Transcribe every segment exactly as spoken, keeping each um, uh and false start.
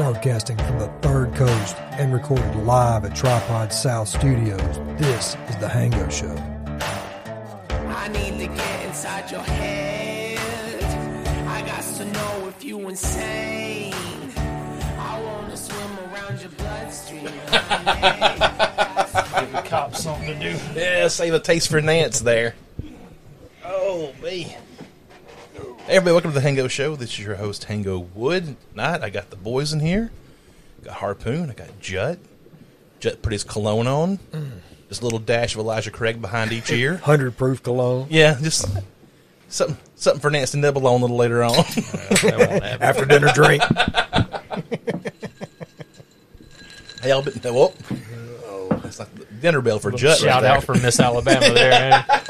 broadcasting from the Third Coast and recorded live at Tripod South Studios. This is The Hango Show. I need to get inside your head. I got to know if you insane. I want to swim around your bloodstream. Give the cops something to do. Yeah, save a taste for Nance there. Oh, me. Hey everybody, welcome to the Hango Show. This is your host, Hango Wood. Tonight, I got the boys in here. I got Harpoon. I got Jutt. Jutt put his cologne on. Mm. Just a little dash of Elijah Craig behind each ear. one hundred proof cologne. Yeah, just something something for Nancy Nibble on a little later on. After dinner drink. Hey, y'all been... Oh, that's like the dinner bell for Jutt. Shout right out for Miss Alabama there, eh?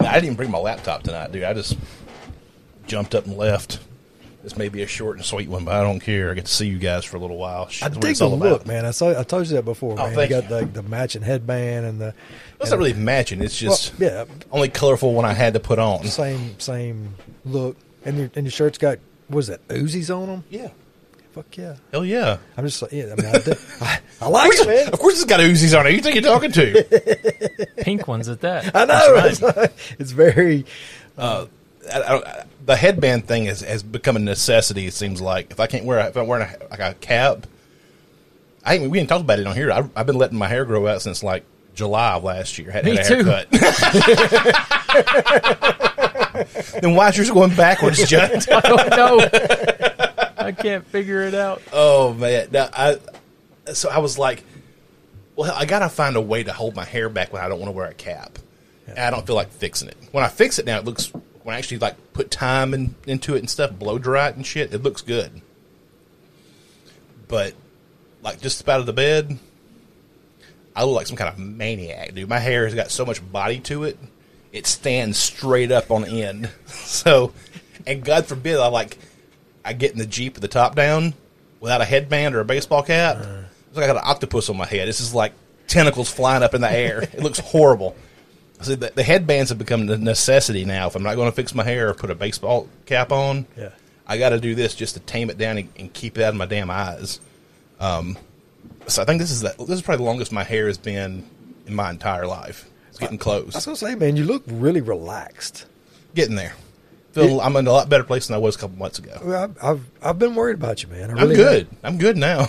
I didn't even bring my laptop tonight, dude. I just jumped up and left. This may be a short and sweet one, but I don't care. I get to see you guys for a little while. Shit, I take a look, about. man. I saw. I told you that before, oh, man. You got the, the matching headband and the. It's not really matching. It's just well, yeah. only colorful one I had to put on. Same same look, and your and your shirt's got what is that, Uzis on them? Yeah. Fuck yeah. Hell yeah. I'm just like, yeah, I mean, I, do, I, I like it, man. Of course it's got Uzis on it. Who do you think you're talking to? Pink ones at that. I know. Right. It's, like, it's very... Uh, I, I, the headband thing is, has become a necessity, it seems like. If I can't wear... If I'm wearing a, like a cap... I ain't, we didn't talk about it on here. I, I've been letting my hair grow out since, like, July of last year. Had, Me had too. Then why is yours going backwards, John? I don't know. I can't figure it out. Oh, man. Now, I, so I was like, well, I got to find a way to hold my hair back when I don't want to wear a cap. Yeah. And I don't feel like fixing it. When I fix it now, it looks, when I actually like put time in, into it and stuff, blow dry it and shit, it looks good. But, like, just out of the bed, I look like some kind of maniac, dude. My hair has got so much body to it, it stands straight up on end. So, and God forbid, I like... I get in the Jeep with the top down without a headband or a baseball cap. Uh, it's like I got an octopus on my head. This is like tentacles flying up in the air. It looks horrible. See, the, the headbands have become a necessity now. If I'm not going to fix my hair or put a baseball cap on, yeah. I got to do this just to tame it down and, and keep it out of my damn eyes. Um, so I think this is the, this is probably the longest my hair has been in my entire life. It's getting close. I was going to say, man, you look really relaxed. Getting there. Feel, I'm in a lot better place than I was a couple months ago. Well, I've, I've I've been worried about you, man. I really I'm good. Have. I'm good now.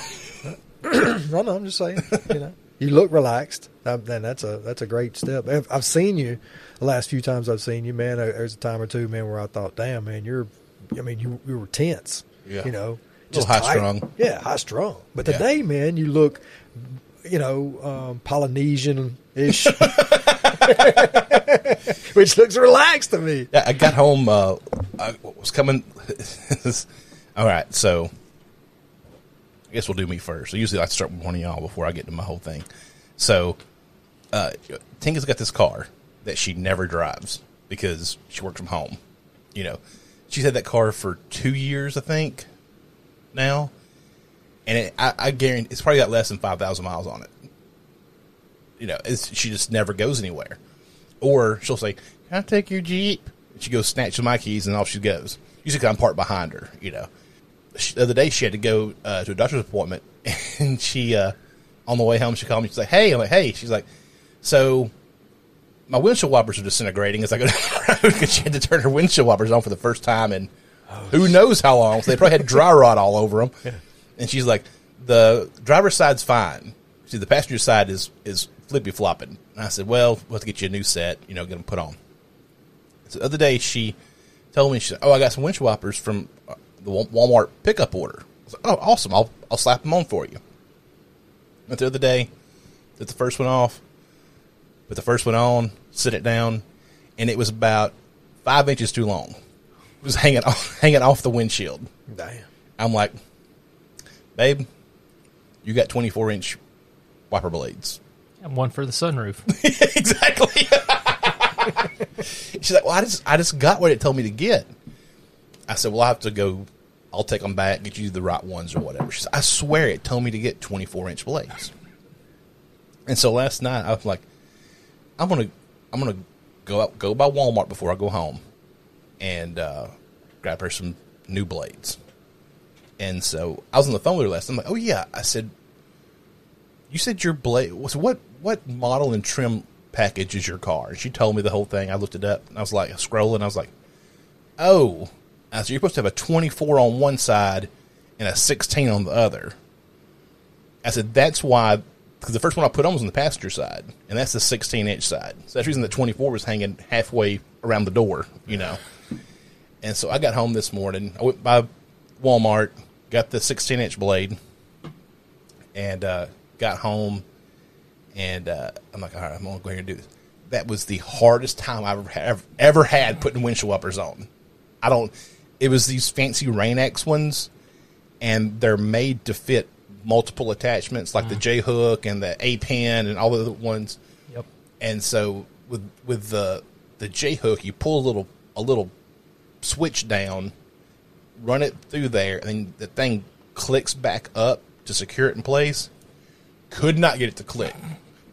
No, no, I'm just saying. You know, you look relaxed, and that's a that's a great step. I've seen you the last few times I've seen you, man. There's a time or two, man, where I thought, damn, man, you're. I mean, you you were tense. Yeah. You know, just high tight. strung. Yeah, high strung. But yeah. Today, man, you look, you know, um, Polynesian ish. Which looks relaxed to me. Yeah, I got home. Uh, I was coming. All right, so I guess we'll do me first. I usually like to start with one of y'all before I get into my whole thing. So uh, Tinka's got this car that she never drives because she works from home. You know, she's had that car for two years, I think, now. And it, I, I guarantee it's probably got less than five thousand miles on it. You know, it's, she just never goes anywhere. Or she'll say, "Can I take your Jeep?" And she goes, snatches my keys, and off she goes. Usually, 'cause I'm parked behind her. You know, she, the other day she had to go uh, to a doctor's appointment, and she uh, on the way home she called me. She's like, "Hey," I'm like, "Hey." She's like, "So my windshield wipers are disintegrating as I go down the road," because she had to turn her windshield wipers on for the first time in oh, who knows how long. So they probably had dry rot all over them. Yeah. And she's like, "The driver's side's fine. See, the passenger side is is." Flippy flopping. And I said, well, we'll have to get you a new set, you know, get them put on. So the other day she told me, she said, oh, I got some windshield wipers from the Walmart pickup order. I was like, oh, awesome. I'll, I'll slap them on for you. But the other day, did the first one off, put the first one on, set it down, and it was about five inches too long. It was hanging off, hanging off the windshield. Damn. I'm like, babe, you got twenty-four inch wiper blades. And one for the sunroof. Exactly. She's like, well, I just I just got what it told me to get. I said, well, I'll have to go. I'll take them back, get you the right ones or whatever. She said, I swear it told me to get twenty-four inch blades. And so last night, I was like, I'm going to I'm gonna go out, go by Walmart before I go home and uh, grab her some new blades. And so I was on the phone with her last night. I'm like, oh, yeah. I said, you said your blade was what, what model and trim package is your car? And she told me the whole thing. I looked it up and I was like scrolling. I was like, oh, I said, you're supposed to have a twenty-four on one side and a sixteen on the other. I said, that's why, because the first one I put on was on the passenger side, and that's the sixteen inch side. So that's the reason the twenty-four was hanging halfway around the door, you know. And so I got home this morning. I went by Walmart, got the sixteen inch blade, and uh, got home. And uh, I'm like, all right, I'm going to go here and do this. That was the hardest time I've ever, ever had putting windshield wipers on. I don't, it was these fancy Rain X ones, and they're made to fit multiple attachments, like mm. the J hook and the A pin and all the other ones. Yep. And so with with the the J hook, you pull a little a little switch down, run it through there, and then the thing clicks back up to secure it in place. Could not get it to click.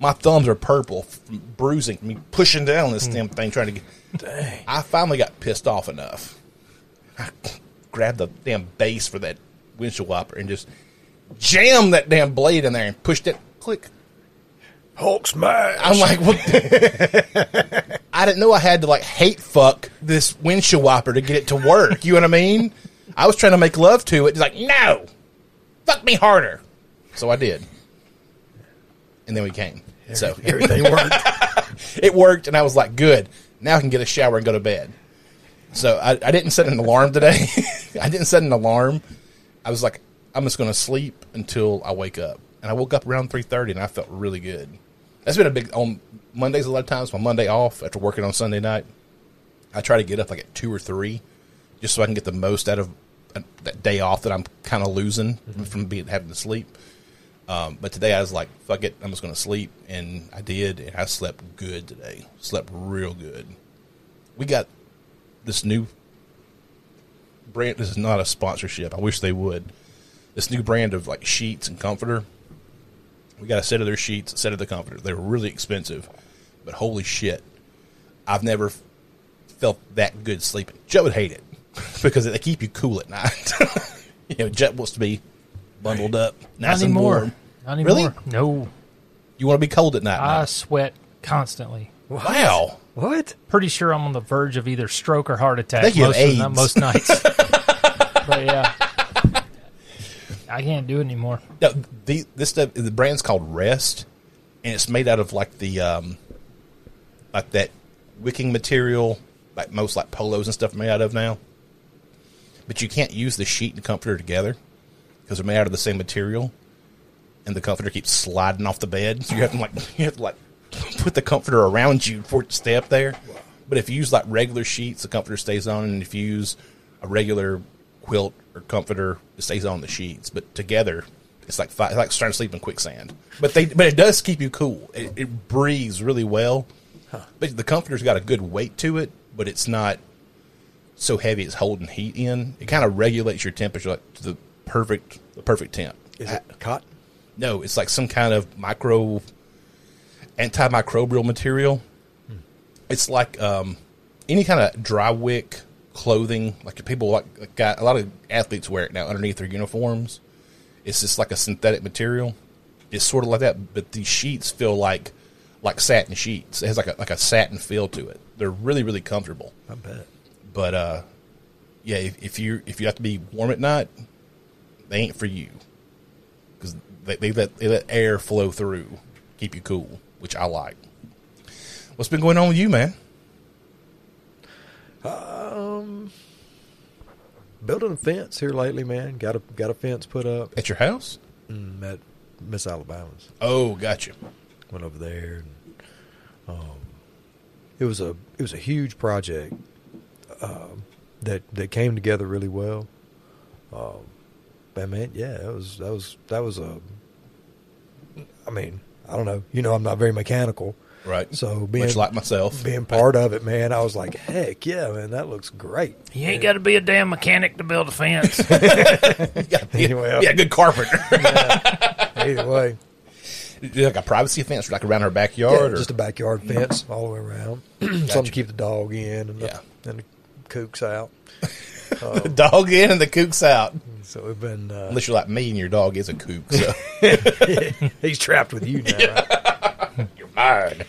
My thumbs are purple from bruising, me pushing down on this mm. damn thing trying to get. Dang. I finally got pissed off enough. I grabbed the damn base for that windshield wiper and just jammed that damn blade in there and pushed it. Click. Hulk smash. I'm like, what? I didn't know I had to, like, hate fuck this windshield wiper to get it to work. You know what I mean? I was trying to make love to it. It's like, no. Fuck me harder. So I did. And then we came. Every, so everything worked. It worked, and I was like, good. Now I can get a shower and go to bed. So I, I didn't set an alarm today. I didn't set an alarm. I was like, I'm just going to sleep until I wake up. And I woke up around three thirty, and I felt really good. That's been a big – on Mondays a lot of times, my Monday off after working on Sunday night, I try to get up like at two or three just so I can get the most out of that day off that I'm kind of losing mm-hmm. from being having to sleep. Um, but today I was like, fuck it, I'm just going to sleep. And I did, and I slept good today. Slept real good. We got this new brand. This is not a sponsorship. I wish they would. This new brand of, like, sheets and comforter. We got a set of their sheets, a set of the comforter. They're really expensive, but holy shit. I've never f- felt that good sleeping. Jutt would hate it because they keep you cool at night. You know, Jutt wants to be bundled up, nice Not anymore. and warm. Not anymore. Really? No. You want to be cold at night? I night? sweat constantly. Wow. What? Pretty sure I'm on the verge of either stroke or heart attack. They most, of the, most nights. But, yeah. I can't do it anymore. No, the, this stuff, the brand's called Rest, and it's made out of like the, um, like that wicking material, like most like polos and stuff are made out of now. But you can't use the sheet and comforter together because they're made out of the same material, and the comforter keeps sliding off the bed. So you have to like you have to like put the comforter around you for it to stay up there. But if you use like regular sheets, the comforter stays on, and if you use a regular quilt or comforter, it stays on the sheets, but together it's like five, it's like starting to sleep in quicksand. But they but it does keep you cool. It, it breathes really well. Huh. But the comforter's got a good weight to it, but it's not so heavy it's holding heat in. It kind of regulates your temperature like to the perfect the perfect temp. Is it I, cotton? No, it's like some kind of micro antimicrobial material. Hmm. It's like um, any kind of dry wick clothing, like people like got a lot of athletes wear it now underneath their uniforms. It's just like a synthetic material. It's sort of like that, but these sheets feel like like satin sheets. It has like a like a satin feel to it. They're really really comfortable. I bet. But uh, yeah, if, if you if you have to be warm at night, they ain't for you because they they let they let air flow through, keep you cool, which I like. What's been going on with you, man? Um, building a fence here lately, man. Got a got a fence put up at your house. Mm, at Miss Alabama's. Oh, gotcha. Went over there. And, um, it was a it was a huge project. Uh, that that came together really well. Um, but man, yeah, that was that was that was a. I mean, I don't know. You know, I'm not very mechanical. Right. So being, Much like myself. Being part of it, man, I was like, heck yeah, man, that looks great. You ain't got to be a damn mechanic to build a fence. Yeah, anyway, yeah, good carpenter. Yeah. Either way. Like a privacy fence, like around our backyard? Yeah, or? Just a backyard fence all the way around. Gotcha. Something to keep the dog in and, yeah. the, and the kooks out. Oh. The dog in and the kook's out. So we've been... Uh, Unless you're like me and your dog is a kook. So. He's trapped with you now, yeah. Right? You're mine.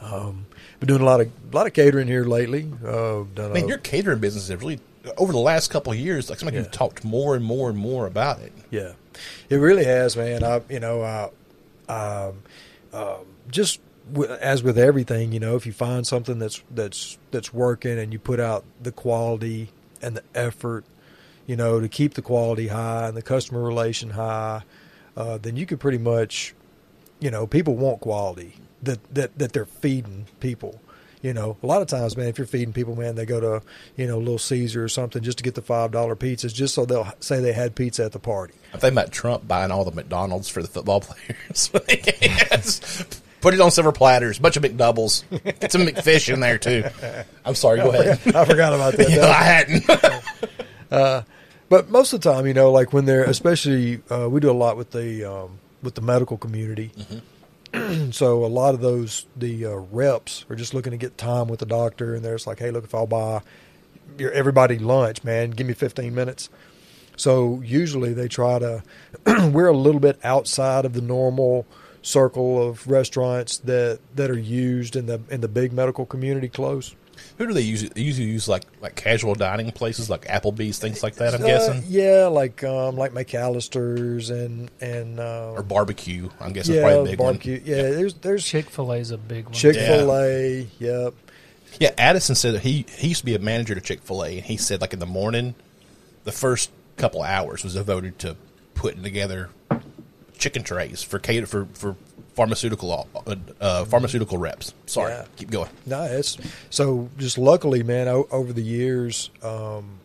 Um, been doing a lot of a lot of catering here lately. Uh, done Man, a, your catering business has really... Over the last couple of years, like somebody yeah. who's talked more and more and more about it. Yeah, it really has, man. I, you know, I, um, um, just w- as with everything, you know, if you find something that's that's that's working and you put out the quality and the effort, you know, to keep the quality high and the customer relation high, uh, then you could pretty much, you know, people want quality that that that they're feeding people. You know, a lot of times, man, if you're feeding people, man, they go to, you know, Little Caesar or something just to get the five dollar pizzas just so they'll say they had pizza at the party. I think about Trump buying all the McDonald's for the football players. Yes. Put it on silver platters, bunch of McDoubles. Get some McFish in there, too. I'm sorry, go I ahead. Forgot, I forgot about that. No, I hadn't. uh, but most of the time, you know, like when they're, especially, uh, we do a lot with the, um, with the medical community. Mm-hmm. So a lot of those, the uh, reps are just looking to get time with the doctor, and they're just like, hey, look, if I'll buy your everybody lunch, man, give me fifteen minutes. So usually they try to, we're a little bit outside of the normal circle of restaurants that, that are used in the in the big medical community close. Who do they use? They usually use like, like casual dining places like Applebee's, things like that, I'm uh, guessing? Yeah, like um, like McAllister's and... and um, or barbecue, I'm guessing. Yeah, probably a big barbecue. One. Yeah, yeah, there's... there's Chick-fil-A's a big one. Chick-fil-A, yeah. Yep. Yeah, Addison said that he, he used to be a manager to Chick-fil-A, and he said like in the morning, the first couple hours was devoted to putting together chicken trays for cater for... for Pharmaceutical, uh, pharmaceutical reps. Sorry, yeah. Keep going. No, it's so just luckily, man. O- over the years, um,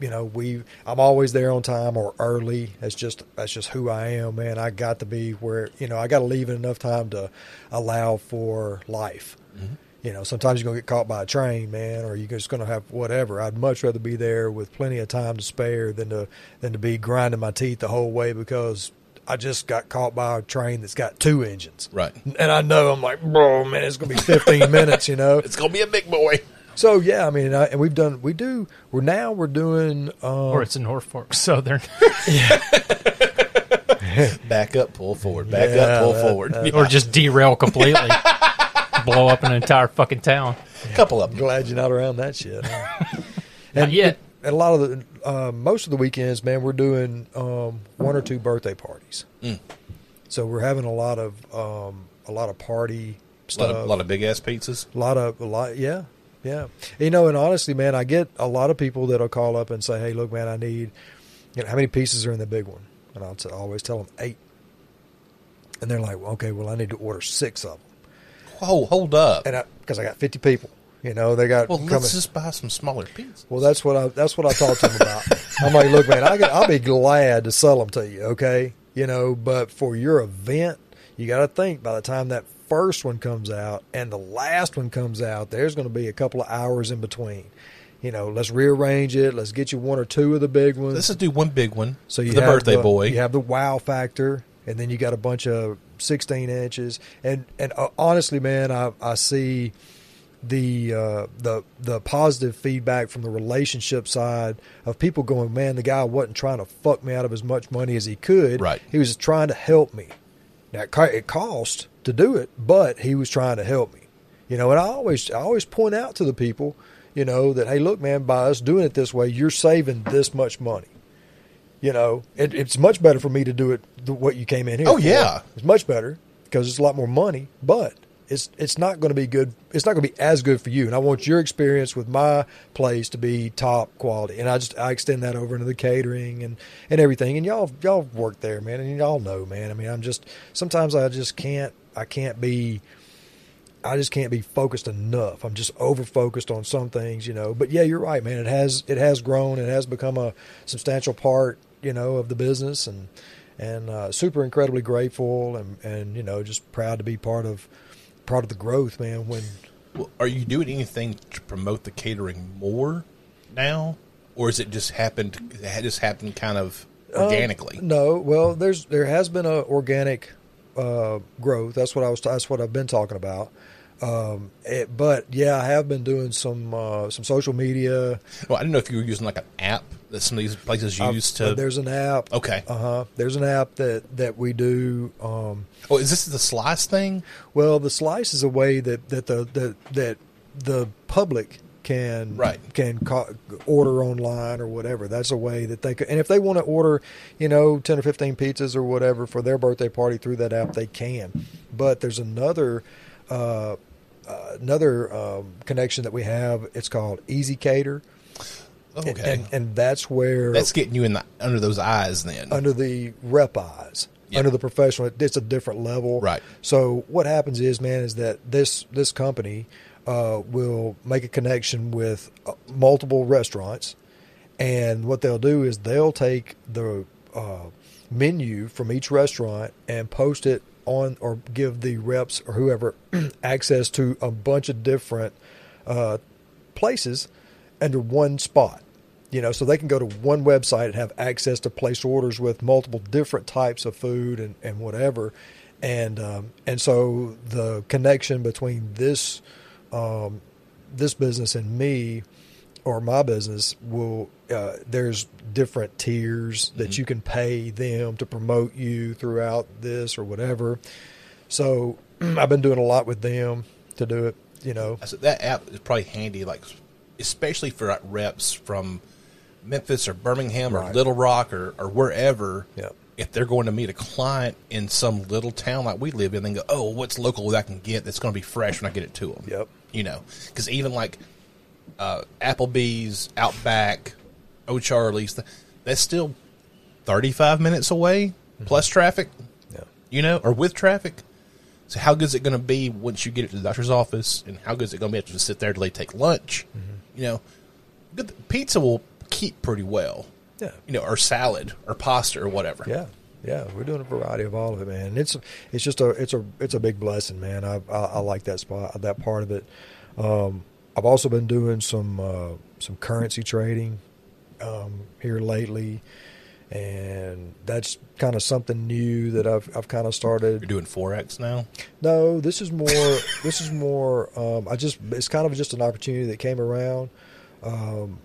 you know, we I'm always there on time or early. That's just that's just who I am, man. I got to be where you know I got to leave in enough time to allow for life. Mm-hmm. You know, sometimes you're gonna get caught by a train, man, or you're just gonna have whatever. I'd much rather be there with plenty of time to spare than to than to be grinding my teeth the whole way because. I just got caught by a train that's got two engines. Right. And I know I'm like, bro, man, it's going to be fifteen minutes, you know. It's going to be a big boy. So, yeah, I mean, and, I, and we've done, we do, we're now, we're doing. Um, or it's in Norfolk Southern. Yeah. Back up, pull forward. Back yeah, up, pull that, forward. That, or yeah. Just derail completely. Blow up an entire fucking town. A couple of them. Glad you're not around that shit. Huh? Not yet. And a lot of the, uh, most of the weekends, man, we're doing um, one or two birthday parties. Mm. So we're having a lot of, um, a lot of party stuff. A lot of, a lot of big ass pizzas. A lot of, a lot, yeah, yeah. You know, and honestly, man, I get a lot of people that'll call up and say, "Hey, look, man, I need, you know, how many pieces are in the big one?" And I'll t- I always tell them eight. And they're like, well, "Okay, well, I need to order six of them." Whoa, hold up, and because I, I got fifty people. You know, they got. Well, coming. Let's just buy some smaller pizzas. Well, that's what I that's what I talked to them about. I'm like, look, man, I, I'll be glad to sell them to you, okay? You know, but for your event, you got to think by the time that first one comes out and the last one comes out, there's going to be a couple of hours in between. You know, let's rearrange it. Let's get you one or two of the big ones. Let's just do one big one. So you for the have birthday the, boy. You have the wow factor, and then you got a bunch of sixteen inches, and and uh, honestly, man, I I see. The uh, the the positive feedback from the relationship side of people going, man, the guy wasn't trying to fuck me out of as much money as he could. Right. He was trying to help me. Now it cost to do it, but he was trying to help me. You know, and I always I always point out to the people, you know, that hey, look, man, by us doing it this way, you're saving this much money. You know, it, it's much better for me to do it the, what you came in here. Oh for. Yeah, it's much better because it's a lot more money, but. It's it's not going to be good. It's not going to be as good for you. And I want your experience with my place to be top quality. And I just I extend that over into the catering and, and everything. And y'all y'all work there, man. And y'all know, man. I mean, I'm just sometimes I just can't I can't be I just can't be focused enough. I'm just over focused on some things, you know. But yeah, you're right, man. It has it has grown. It has become a substantial part, you know, of the business. And and uh, super incredibly grateful and, and you know just proud to be part of. Part of the growth, man. When well, are you doing anything to promote the catering more now, or is it just happened? It just happened kind of organically. Uh, no, well, there's there has been a organic uh, growth. That's what I was. That's what I've been talking about. Um, it, but yeah, I have been doing some uh, some social media. Well, I didn't know if you were using like an app that some of these places use to. Uh, there's an app. Okay. Uh huh. There's an app that, that we do. Um, oh, is this the Slice thing? Well, the Slice is a way that that the that that the public can right. can ca- order online or whatever. That's a way that they could. And if they want to order, you know, ten or fifteen pizzas or whatever for their birthday party through that app, they can. But there's another. Uh, Uh, another um, connection that we have, it's called Easy Cater. Okay. And, and, and that's where... That's getting you in the, under those eyes then. Under the rep eyes. Yeah. Under the professional. It, it's a different level. Right. So what happens is, man, is that this, this company uh, will make a connection with uh, multiple restaurants. And what they'll do is they'll take the uh, menu from each restaurant and post it on or give the reps or whoever access to a bunch of different uh, places under one spot, you know, so they can go to one website and have access to place orders with multiple different types of food and, and whatever. And, um, and so the connection between this, um, this business and me or my business will, uh, there's different tiers that mm-hmm. you can pay them to promote you throughout this or whatever. So I've been doing a lot with them to do it, you know. So that app is probably handy, like especially for like, reps from Memphis or Birmingham right. or Little Rock or, or wherever. Yep. If they're going to meet a client in some little town like we live in, they go, oh, what's local that I can get that's going to be fresh when I get it to them? Yep. You know, because even like Uh, Applebee's, Outback, O'Charlie's, that's still thirty-five minutes away, mm-hmm. plus traffic, yeah. you know, or with traffic. So how good is it going to be once you get it to the doctor's office, and how good is it going to be after you sit there till they take lunch? Mm-hmm. You know, good, pizza will keep pretty well, yeah. you know, or salad, or pasta, or whatever. Yeah, yeah, we're doing a variety of all of it, man. And it's it's just a it's a it's a big blessing, man. I I, I like that spot, that part of it. Um, I've also been doing some uh, some currency trading um, here lately, and that's kind of something new that I've I've kind of started. You're doing Forex now? No, this is more this is more. Um, I just it's kind of just an opportunity that came around um,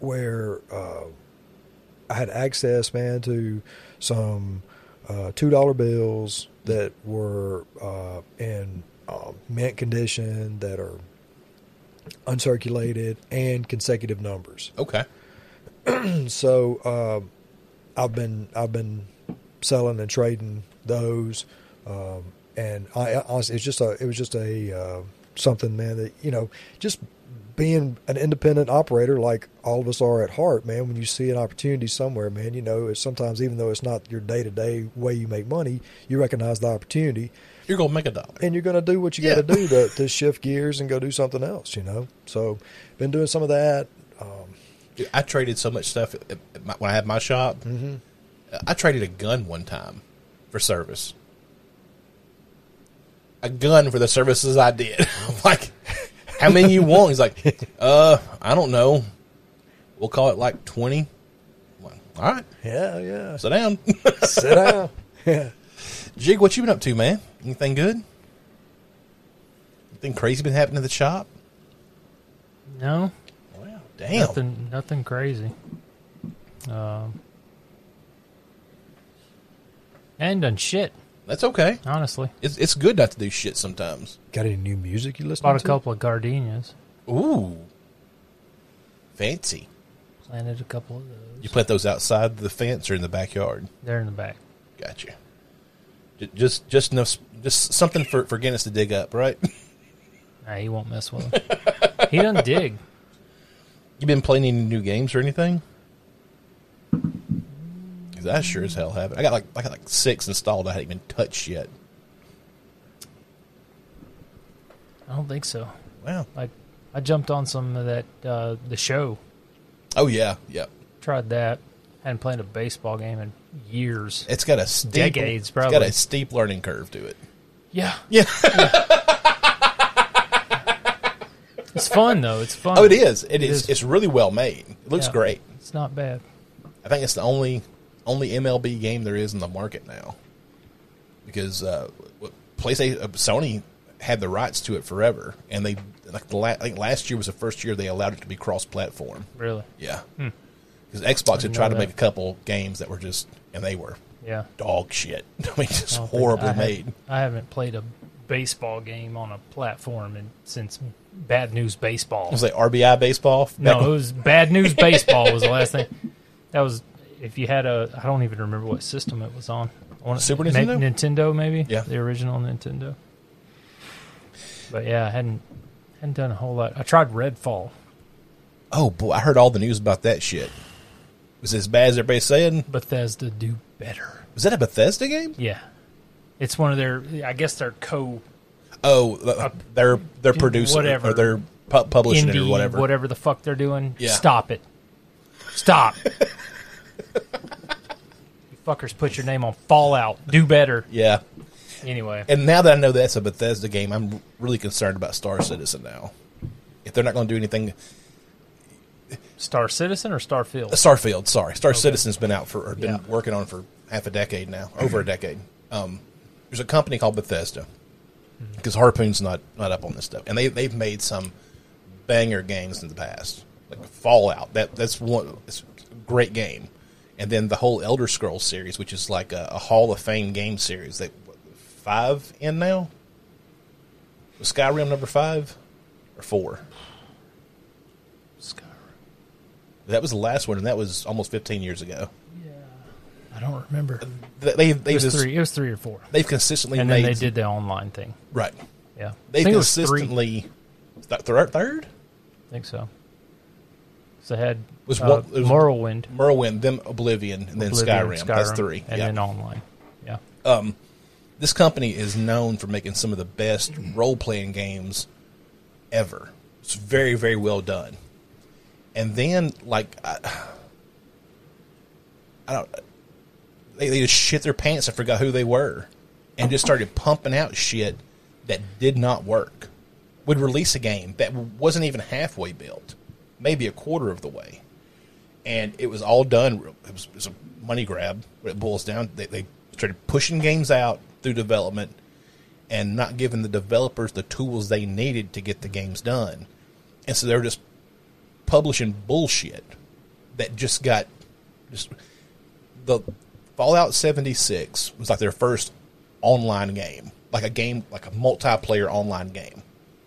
where uh, I had access, man, to some uh, two dollar bills that were uh, in uh, mint condition that are uncirculated and consecutive numbers. Okay. So uh, I've been I've been selling and trading those, um, and I, I honestly it's just a it was just a uh, something, man, that you know, just being an independent operator like all of us are at heart, man. When you see an opportunity somewhere, man, you know, it's sometimes even though it's not your day to day way you make money, you recognize the opportunity. You're going to make a dollar. And you're going to do what you yeah. got to do to, to shift gears and go do something else, you know. So been doing some of that. Um, Dude, I traded so much stuff at my, when I had my shop. Mm-hmm. I traded a gun one time for service. A gun for the services I did. I'm like, how many you want? He's like, uh, I don't know. We'll call it like twenty. I'm like, all right. Yeah, yeah. Sit down. Sit down. Yeah. Jig, what you been up to, man? Anything good? Anything crazy been happening at the shop? No. Wow, damn. Nothing, nothing crazy. Um, I ain't done shit. That's okay. Honestly. It's it's good not to do shit sometimes. Got any new music you listening to? Bought a couple of gardenias. Ooh. Fancy. Planted a couple of those. You plant those outside the fence or in the backyard? They're in the back. Gotcha. Just, just enough, just something for, for Guinness to dig up, right? Nah, he won't mess with him. He doesn't dig. You been playing any new games or anything? Because I sure as hell haven't. I got like I got like six installed. I haven't even touched yet. I don't think so. Wow! Like I jumped on some of that uh, the show. Oh yeah, yeah. Tried that. Hadn't played a baseball game in years. It's got a steep, decades, probably. It's got a steep learning curve to it. Yeah, yeah. yeah. It's fun though. It's fun. Oh, it is. It, it is. is. It's really well made. It looks yeah, great. It's not bad. I think it's the only only M L B game there is in the market now, because uh, PlayStation uh, Sony had the rights to it forever, and they like the la- I think last year was the first year they allowed it to be cross-platform. Really? Yeah. Hmm. Because Xbox had tried to make a couple games that were just, and they were yeah. dog shit. I mean, just I horribly I made. Have, I haven't played a baseball game on a platform in, since Bad News Baseball. Was it R B I Baseball? No, when- it was Bad News Baseball was the last thing. That was, if you had a, I don't even remember what system it was on. on Super Nintendo? Nintendo, maybe? Yeah. The original Nintendo. But yeah, I hadn't, hadn't done a whole lot. I tried Redfall. Oh, boy, I heard all the news about that shit. Was it as bad as everybody's saying? Bethesda, do better. Was that a Bethesda game? Yeah. It's one of their, I guess their co... Oh, uh, they're, they're producing whatever, or they're pu- publishing indie, it or whatever. Whatever the fuck they're doing. Yeah. Stop it. Stop. You fuckers put your name on Fallout. Do better. Yeah. Anyway. And now that I know that's a Bethesda game, I'm really concerned about Star Citizen now. If they're not going to do anything... Star Citizen or Starfield? Starfield, sorry. Star okay. Citizen's been out for, or been yeah. working on for half a decade now, over a decade. Um, there's a company called Bethesda, because mm-hmm. Harpoon's not, not up on this stuff. And they, they've made some banger games in the past, like Fallout. That That's one it's a great game. And then the whole Elder Scrolls series, which is like a, a Hall of Fame game series. They, what, five in now? Was Skyrim number five or four? That was the last one, and that was almost fifteen years ago. Yeah, I don't remember. They, they, it, was just, three, it was three or four. They've consistently and made... And then they did the online thing. Right. Yeah. They consistently... Th- th- third? I think so. So they had it was, uh, it was Morrowind. Morrowind, then Oblivion, and Oblivion, then Skyrim. Skyrim. That's three. And yeah. then online. Yeah. Um, this company is known for making some of the best role-playing games ever. It's very, very well done. And then, like, I, I don't, they, they just shit their pants and forgot who they were and just started pumping out shit that did not work. Would release a game that wasn't even halfway built, maybe a quarter of the way. And it was all done. It was, it was a money grab. It boils down. They, they started pushing games out through development and not giving the developers the tools they needed to get the games done. And so they were just publishing bullshit that just got just the Fallout seventy-six was like their first online game, like a game, like a multiplayer online game.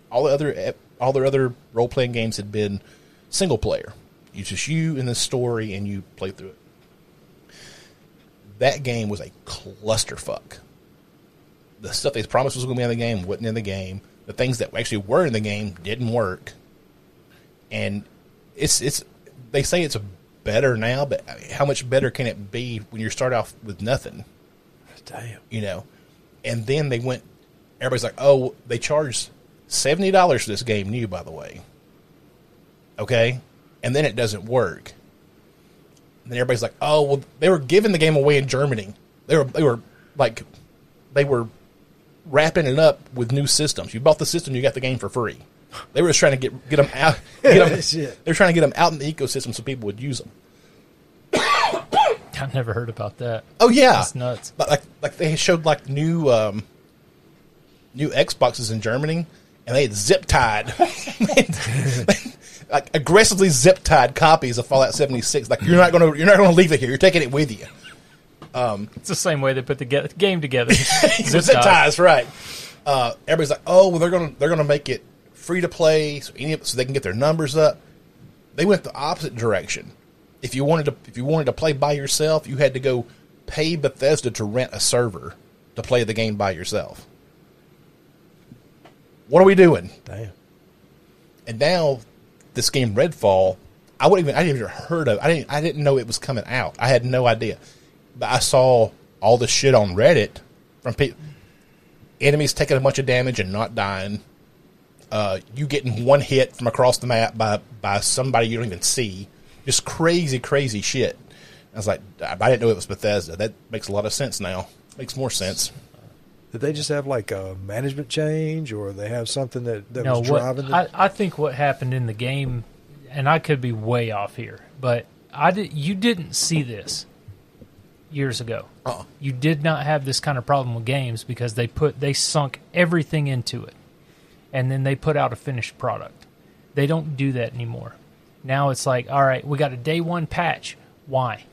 All the other, all their other role playing games had been single player. It's just you in the story and you play through it. That game was a clusterfuck. The stuff they promised was going to be in the game wasn't in the game. The things that actually were in the game didn't work. And It's it's. They say it's better now, but how much better can it be when you start off with nothing? Damn, you know. And then they went. Everybody's like, "Oh, they charged seventy dollars for this game new, by the way." Okay, and then it doesn't work. And then everybody's like, "Oh, well, they were giving the game away in Germany. They were they were like, they were wrapping it up with new systems. You bought the system, you got the game for free." They were just trying to get get them out. Get them, Shit. They were trying to get them out in the ecosystem so people would use them. I've never heard about that. Oh yeah, that's nuts. Like like they showed like new um, new Xboxes in Germany, and they had zip tied, like aggressively zip tied copies of Fallout seventy-six. Like you're not gonna you're not gonna leave it here. You're taking it with you. Um, it's the same way they put the ge- game together. zip ties, right? Uh, everybody's like, oh, well, they're gonna they're gonna make it free to play, so, any, so they can get their numbers up. They went the opposite direction. If you wanted to, if you wanted to play by yourself, you had to go pay Bethesda to rent a server to play the game by yourself. What are we doing? Damn. And now this game Redfall, I wouldn't even I didn't even heard of. I didn't I didn't know it was coming out. I had no idea. But I saw all this shit on Reddit from people, enemies taking a bunch of damage and not dying. Uh, you getting one hit from across the map by, by somebody you don't even see. Just crazy, crazy shit. I was like, I didn't know it was Bethesda. That makes a lot of sense now. Makes more sense. Did they just have like a management change or they have something that, that no, was driving what, them? I, I think what happened in the game, and I could be way off here, but I did, you didn't see this years ago. Uh-uh. You did not have this kind of problem with games because they put they sunk everything into it. and then they put out a finished product. They don't do that anymore. Now it's like, all right, we got a day one patch. Why?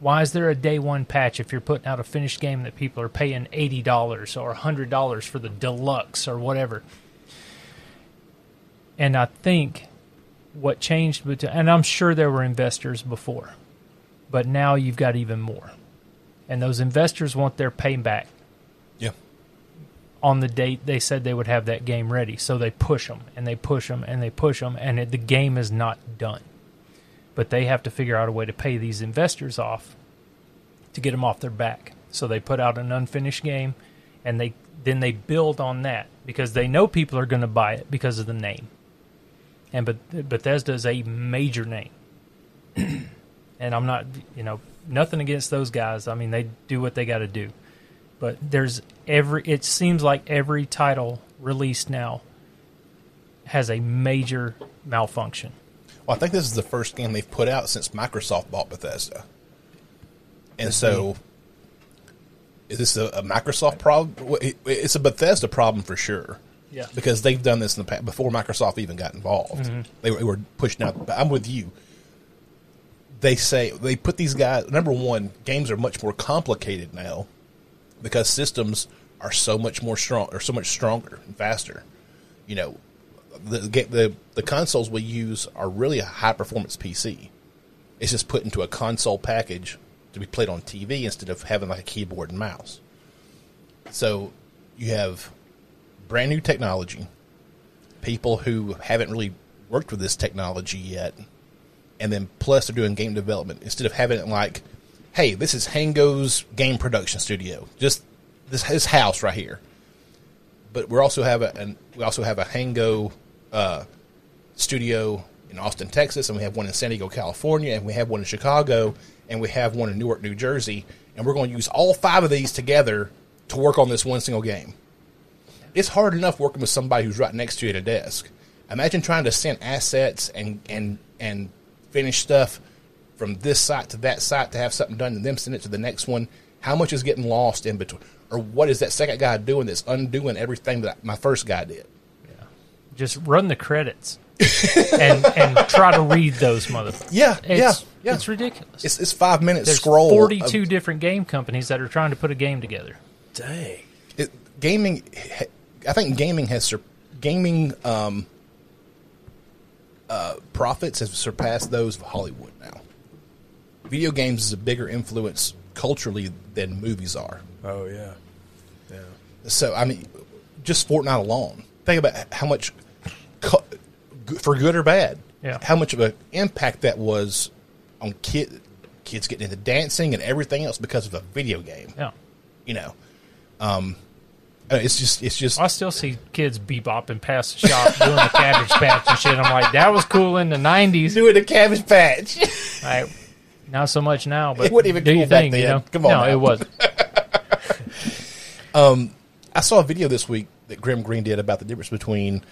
Why is there a day one patch if you're putting out a finished game that people are paying eighty dollars or one hundred dollars for the deluxe or whatever? And I think what changed, and I'm sure there were investors before, but now you've got even more. And those investors want their payback. Yeah. On the date they said they would have that game ready. So they push them, and they push them, and they push them, and it, the game is not done. But they have to figure out a way to pay these investors off to get them off their back. So they put out an unfinished game, and they then they build on that because they know people are going to buy it because of the name. And Beth- Bethesda is a major name. And I'm not, you know, nothing against those guys. I mean, they do what they got to do. But there's every, it seems like every title released now has a major malfunction. Well, I think this is the first game they've put out since Microsoft bought Bethesda. And so, is this a, a Microsoft problem? It, it's a Bethesda problem for sure. Yeah. Because they've done this in the past, before Microsoft even got involved. Mm-hmm. They were, were pushing out. I'm with you. They say, they put these guys, number one, games are much more complicated now because systems are so much more strong, or so much stronger and faster. You know, The, the the consoles we use are really a high-performance P C. It's just put into a console package to be played on T V instead of having like a keyboard and mouse. So you have brand-new technology, people who haven't really worked with this technology yet, and then plus they're doing game development. Instead of having it like, hey, this is Hango's game production studio, just this, this house right here. But we also have a an, we also have a Hango uh, studio in Austin, Texas, and we have one in San Diego, California, and we have one in Chicago, and we have one in Newark, New Jersey, and we're going to use all five of these together to work on this one single game. It's hard enough working with somebody who's right next to you at a desk. Imagine trying to send assets and and and finish stuff from this site to that site to have something done, and then send it to the next one. How much is getting lost in between? Or what is that second guy doing that's undoing everything that my first guy did? Yeah, just run the credits and and try to read those motherfuckers. Yeah, it's, yeah, yeah. It's ridiculous. It's, it's five minutes. There's scroll. forty-two of, different game companies that are trying to put a game together. Dang, it, gaming. I think gaming has sur- gaming um, uh, profits have surpassed those of Hollywood now. Video games is a bigger influence culturally than movies are. Oh, yeah. Yeah. So, I mean, just Fortnite alone. Think about how much, for good or bad, yeah. how much of an impact that was on kid, kids getting into dancing and everything else because of a video game. Yeah. You know, um, it's just, it's just. I still see kids bebopping past the shop doing the Cabbage Patch and shit. I'm like, that was cool in the nineties. Doing the Cabbage Patch. Like, not so much now, but it wasn't even do cool your back thing, then. You know? Come on. No, now. It wasn't. Um, I saw a video this week that Grim Green did about the difference between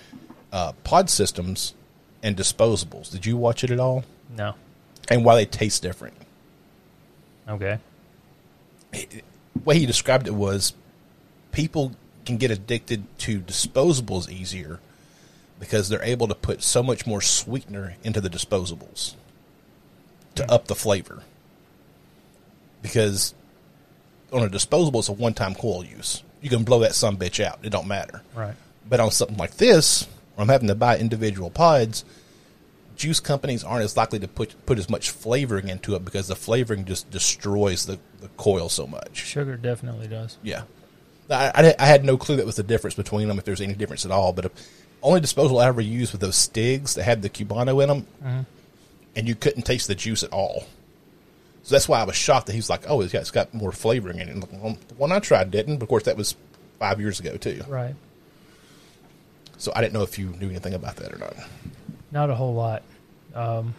uh, pod systems and disposables. Did you watch it at all? No. And why they taste different. Okay. It, the way he described it was people can get addicted to disposables easier because they're able to put so much more sweetener into the disposables to mm. up the flavor. Because on a disposable, it's a one-time coil use. You can blow that sumbitch out. It don't matter. Right. But on something like this, where I'm having to buy individual pods, juice companies aren't as likely to put put as much flavoring into it because the flavoring just destroys the, the coil so much. Sugar definitely does. Yeah. I, I, I had no clue that was the difference between them, if there's any difference at all. But if, only disposable I ever used with those Stigs that had the Cubano in them, mm-hmm. and you couldn't taste the juice at all. So that's why I was shocked that he was like, oh, it's got, it's got more flavoring in it. And the one I tried didn't, but of course that was five years ago too. Right. So I didn't know if you knew anything about that or not. Not a whole lot. Um,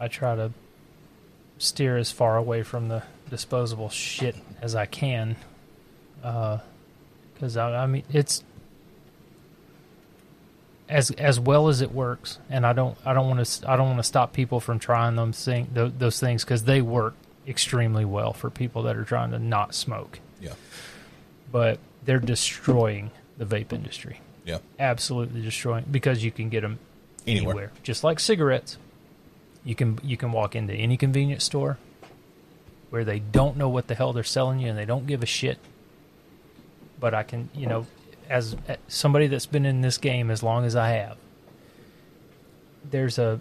I try to steer as far away from the disposable shit as I can. Because, uh, I, I mean, it's... As as well as it works, and I don't I don't want to I don't want to stop people from trying them thing, th- those things because they work extremely well for people that are trying to not smoke. Yeah, but they're destroying the vape industry. Yeah. Absolutely destroying, because you can get them anywhere. anywhere. Just like cigarettes. You can you can walk into any convenience store where they don't know what the hell they're selling you and they don't give a shit. But I can, you know, as, as somebody that's been in this game as long as I have, there's a,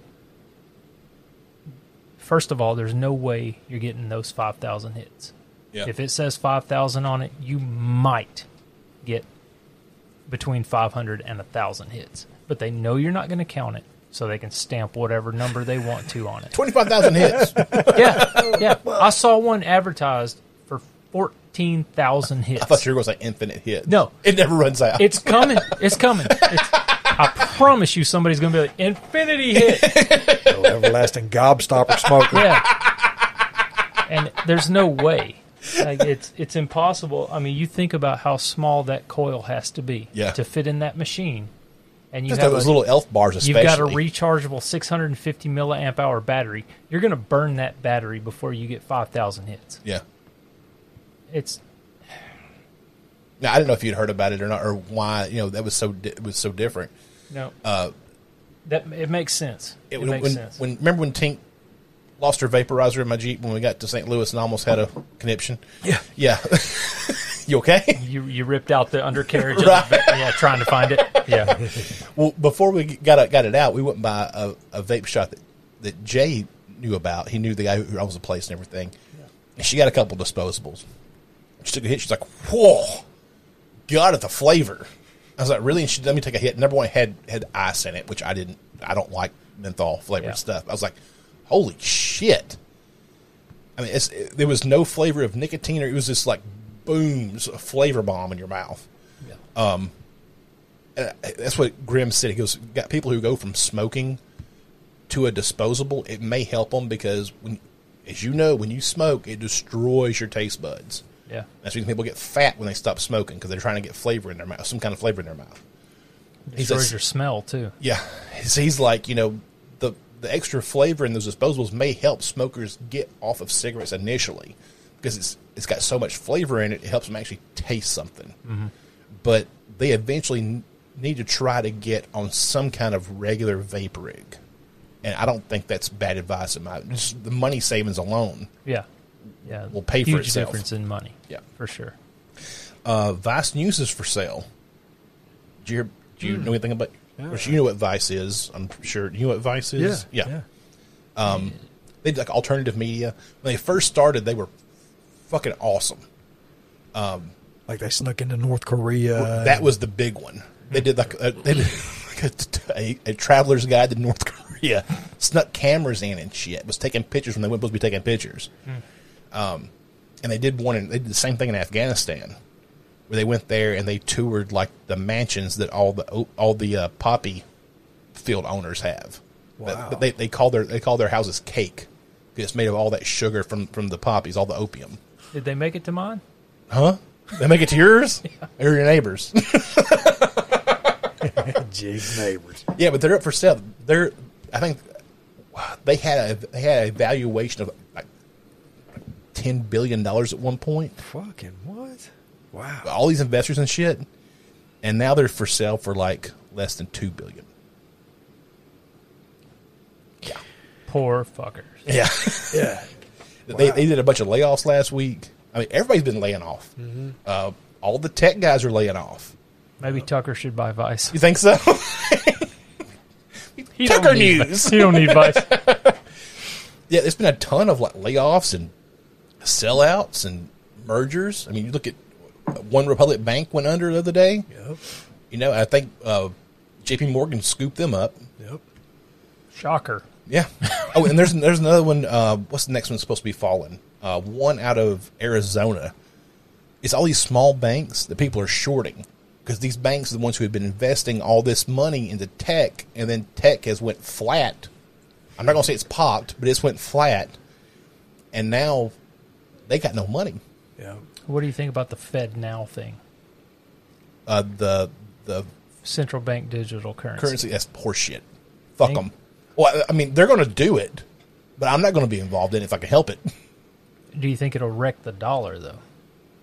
first of all, there's no way you're getting those five thousand hits. Yeah. If it says five thousand on it, you might get between five hundred and one thousand hits. But they know you're not going to count it, so they can stamp whatever number they want to on it. twenty-five thousand hits. Yeah, yeah. I saw one advertised for fourteen thousand hits. I thought you were going to say infinite hits. No. It never runs out. It's coming. It's coming. It's, I promise you somebody's going to be like, infinity hit. No everlasting gobstopper smoker. Yeah. And there's no way. Like, it's it's impossible. I mean, you think about how small that coil has to be yeah. to fit in that machine. And you Just have those a, little elf bars, especially. You've got a rechargeable six hundred fifty milliamp hour battery. You're going to burn that battery before you get five thousand hits. Yeah. It's. Now I didn't know if you'd heard about it or not, or why you know that was so di- it was so different. No. Uh, that it makes sense. It, it makes when, sense. When remember when Tink lost her vaporizer in my Jeep when we got to Saint Louis and almost had a conniption? Yeah. Yeah. You okay? You you ripped out the undercarriage, right. of the, yeah, trying to find it. Yeah. Well, before we got got it out, we went by a, a vape shop that, that Jay knew about. He knew the guy who owns the place and everything. Yeah. And she got a couple disposables. She took a hit. She's like, "Whoa, God, at the flavor!" I was like, "Really?" And she let me take a hit. Number one had had ice in it, which I didn't. I don't like menthol flavored yeah. stuff. I was like, "Holy shit!" I mean, it's, it, there was no flavor of nicotine, or it was just like. Booms a flavor bomb in your mouth. Yeah. Um, and that's what Grimm said. He goes, got people who go from smoking to a disposable. It may help them because, when, as you know, when you smoke, it destroys your taste buds. Yeah, that's when people get fat when they stop smoking because they're trying to get flavor in their mouth, some kind of flavor in their mouth. It destroys says, your smell too. Yeah, so he's like, you know, the the extra flavor in those disposables may help smokers get off of cigarettes initially. Because it's it's got so much flavor in it, it helps them actually taste something. Mm-hmm. But they eventually n- need to try to get on some kind of regular vape rig, and I don't think that's bad advice. In my just the money savings alone, yeah, yeah, will pay Huge for itself. Huge difference in money, yeah, for sure. Uh, Vice News is for sale. Do you do you mm. know anything about? Yeah. Of course, you know what Vice is. I'm sure you know what Vice is. Yeah, yeah. yeah. Um, they did like alternative media when they first started. They were fucking awesome. Um, like they snuck into North Korea. That was the big one. They did like a, they did like a, a, a traveler's guide to North Korea. Snuck cameras in and shit. Was taking pictures when they weren't supposed to be taking pictures. Hmm. Um, and they did one. In, they did the same thing in Afghanistan, where they went there and they toured like the mansions that all the all the uh, poppy field owners have. Wow. But they they call their they call their houses cake. It's made of all that sugar from from the poppies, all the opium. Did they make it to mine? Huh? They make it to yours? Yeah. Or your neighbors? Jeez, neighbors. Yeah, but they're up for sale. They're, I think, they had a they had a valuation of like ten billion dollars at one point. Fucking what? Wow! All these investors and shit, and now they're for sale for like less than two billion. Yeah. Poor fuckers. Yeah. Yeah. Wow. They they did a bunch of layoffs last week. I mean, everybody's been laying off. Mm-hmm. Uh, all the tech guys are laying off. Maybe Tucker should buy Vice. You think so? Tucker news. You don't need Vice. Yeah, there's been a ton of like layoffs and sellouts and mergers. I mean, you look at One Republic Bank went under the other day. Yep. You know, I think uh, J P Morgan scooped them up. Yep. Shocker. Yeah. Oh, and there's there's another one. Uh, what's the next one supposed to be falling? Uh, one out of Arizona. It's all these small banks that people are shorting because these banks are the ones who have been investing all this money into tech, and then tech has went flat. I'm not going to say it's popped, but it's went flat, and now they got no money. Yeah. What do you think about the Fed now thing? Uh, the the central bank digital currency. Currency. That's horseshit. Fuck them. Think- Well, I mean, they're going to do it, but I'm not going to be involved in it if I can help it. Do you think it'll wreck the dollar, though?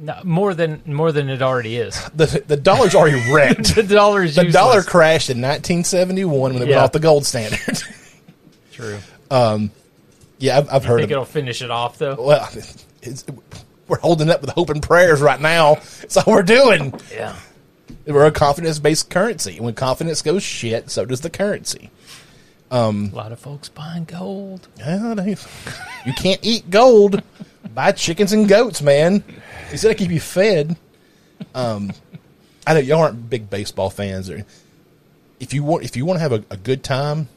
No, more than more than it already is. The the dollar's already wrecked. the dollar's the useless. dollar crashed in nineteen seventy-one when it yeah. went off the gold standard. True. Um, yeah, I've, I've heard. I think of, it'll finish it off though. Well, it's, it's, we're holding up with hope and prayers right now. That's all we're doing. Yeah, we're a confidence-based currency, and when confidence goes shit, so does the currency. Um, a lot of folks buying gold. Yeah, they, you can't eat gold. Buy chickens and goats, man. He said I keep you fed. Um, I know y'all aren't big baseball fans. Or if you want, if you want to have a, a good time,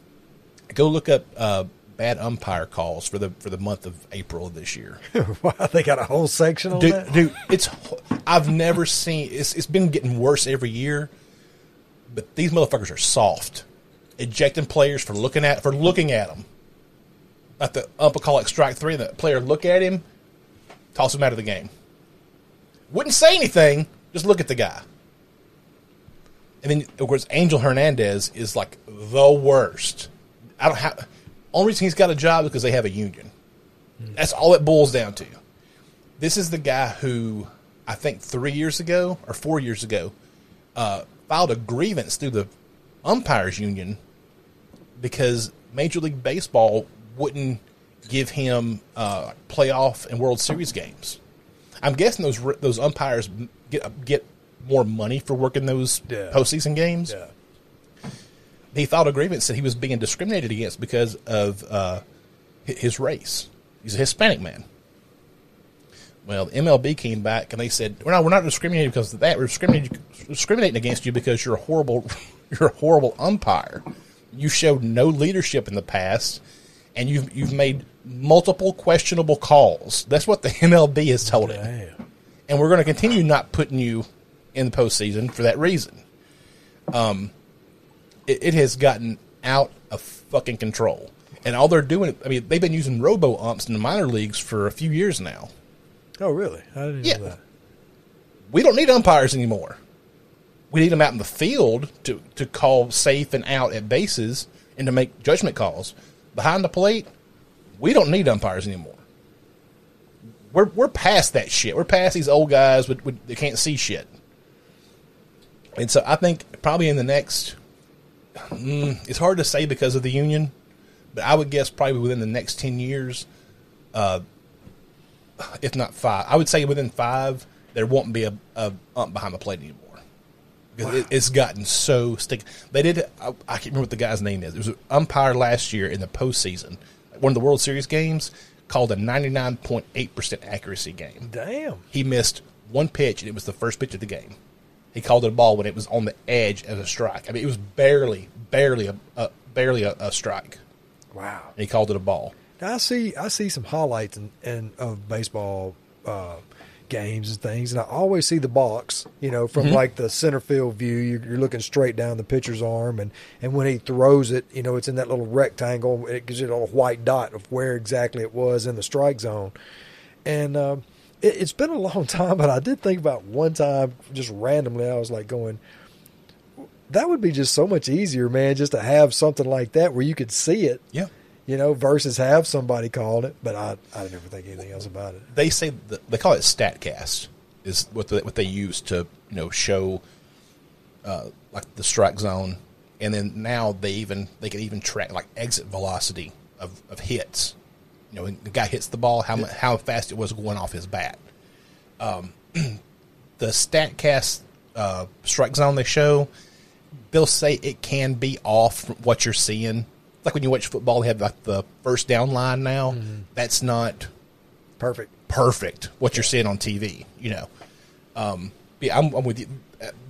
go look up uh, bad umpire calls for the for the month of April of this year. Wow, they got a whole section on dude, that. Dude, it's I've never seen. It's it's been getting worse every year, but these motherfuckers are soft, ejecting players for looking at for looking at them. Like the ump will call like strike three, and the player look at him, toss him out of the game. Wouldn't say anything. Just look at the guy. And then, of course, Angel Hernandez is like the worst. I don't have. Only reason he's got a job is because they have a union. Mm. That's all it boils down to. This is the guy who I think three years ago or four years ago uh, filed a grievance through the umpires union because Major League Baseball wouldn't give him uh, playoff and World Series games. I'm guessing those those umpires get get more money for working those yeah. postseason games. Yeah. He filed a grievance that he was being discriminated against because of uh, his race. He's a Hispanic man. Well, the M L B came back and they said, "We're not we're not discriminating because of that. We're discriminating discriminating against you because you're a horrible you're a horrible umpire. You showed no leadership in the past, and you've you've made." multiple questionable calls. That's what the M L B has told him. And we're going to continue not putting you in the postseason for that reason. Um, it, it has gotten out of fucking control. And all they're doing, I mean, they've been using robo-umps in the minor leagues for a few years now. Oh, really? I didn't yeah. know that. We don't need umpires anymore. We need them out in the field to, to call safe and out at bases and to make judgment calls. Behind the plate, we don't need umpires anymore. We're we're past that shit. We're past these old guys with, with that can't see shit. And so I think probably in the next, mm, it's hard to say because of the union, but I would guess probably within the next ten years, uh, if not five, I would say within five, there won't be a, a ump behind the plate anymore because wow. it, it's gotten so sticky. They did. I, I can't remember what the guy's name is. It was an umpire last year in the postseason. One of the World Series games called a ninety-nine point eight percent accuracy game. Damn. He missed one pitch, and it was the first pitch of the game. He called it a ball when it was on the edge as a strike. I mean, it was barely, barely a, a barely a, a strike. Wow. And he called it a ball. Now I see I see some highlights in, in, of baseball uh, games and things, and I always see the box, you know, from mm-hmm. like the center field view. You're, you're looking straight down the pitcher's arm, and, and when he throws it, you know, it's in that little rectangle. It gives you a little white dot of where exactly it was in the strike zone. And um, it, it's been a long time, but I did think about one time just randomly. I was like going, that would be just so much easier, man, just to have something like that where you could see it. Yeah. You know, versus have somebody called it, but I I never think anything else about it. They say the, they call it Statcast is what they, what they use to you know show uh, like the strike zone, and then now they even they can even track like exit velocity of, of hits. You know, when the guy hits the ball, how yeah. how fast it was going off his bat. Um, the Statcast uh, strike zone they show, they'll say it can be off from what you're seeing. Like when you watch football, they have like the first down line now. Mm-hmm. That's not perfect. Perfect what you're seeing on T V, you know. Um, yeah, I'm, I'm with you.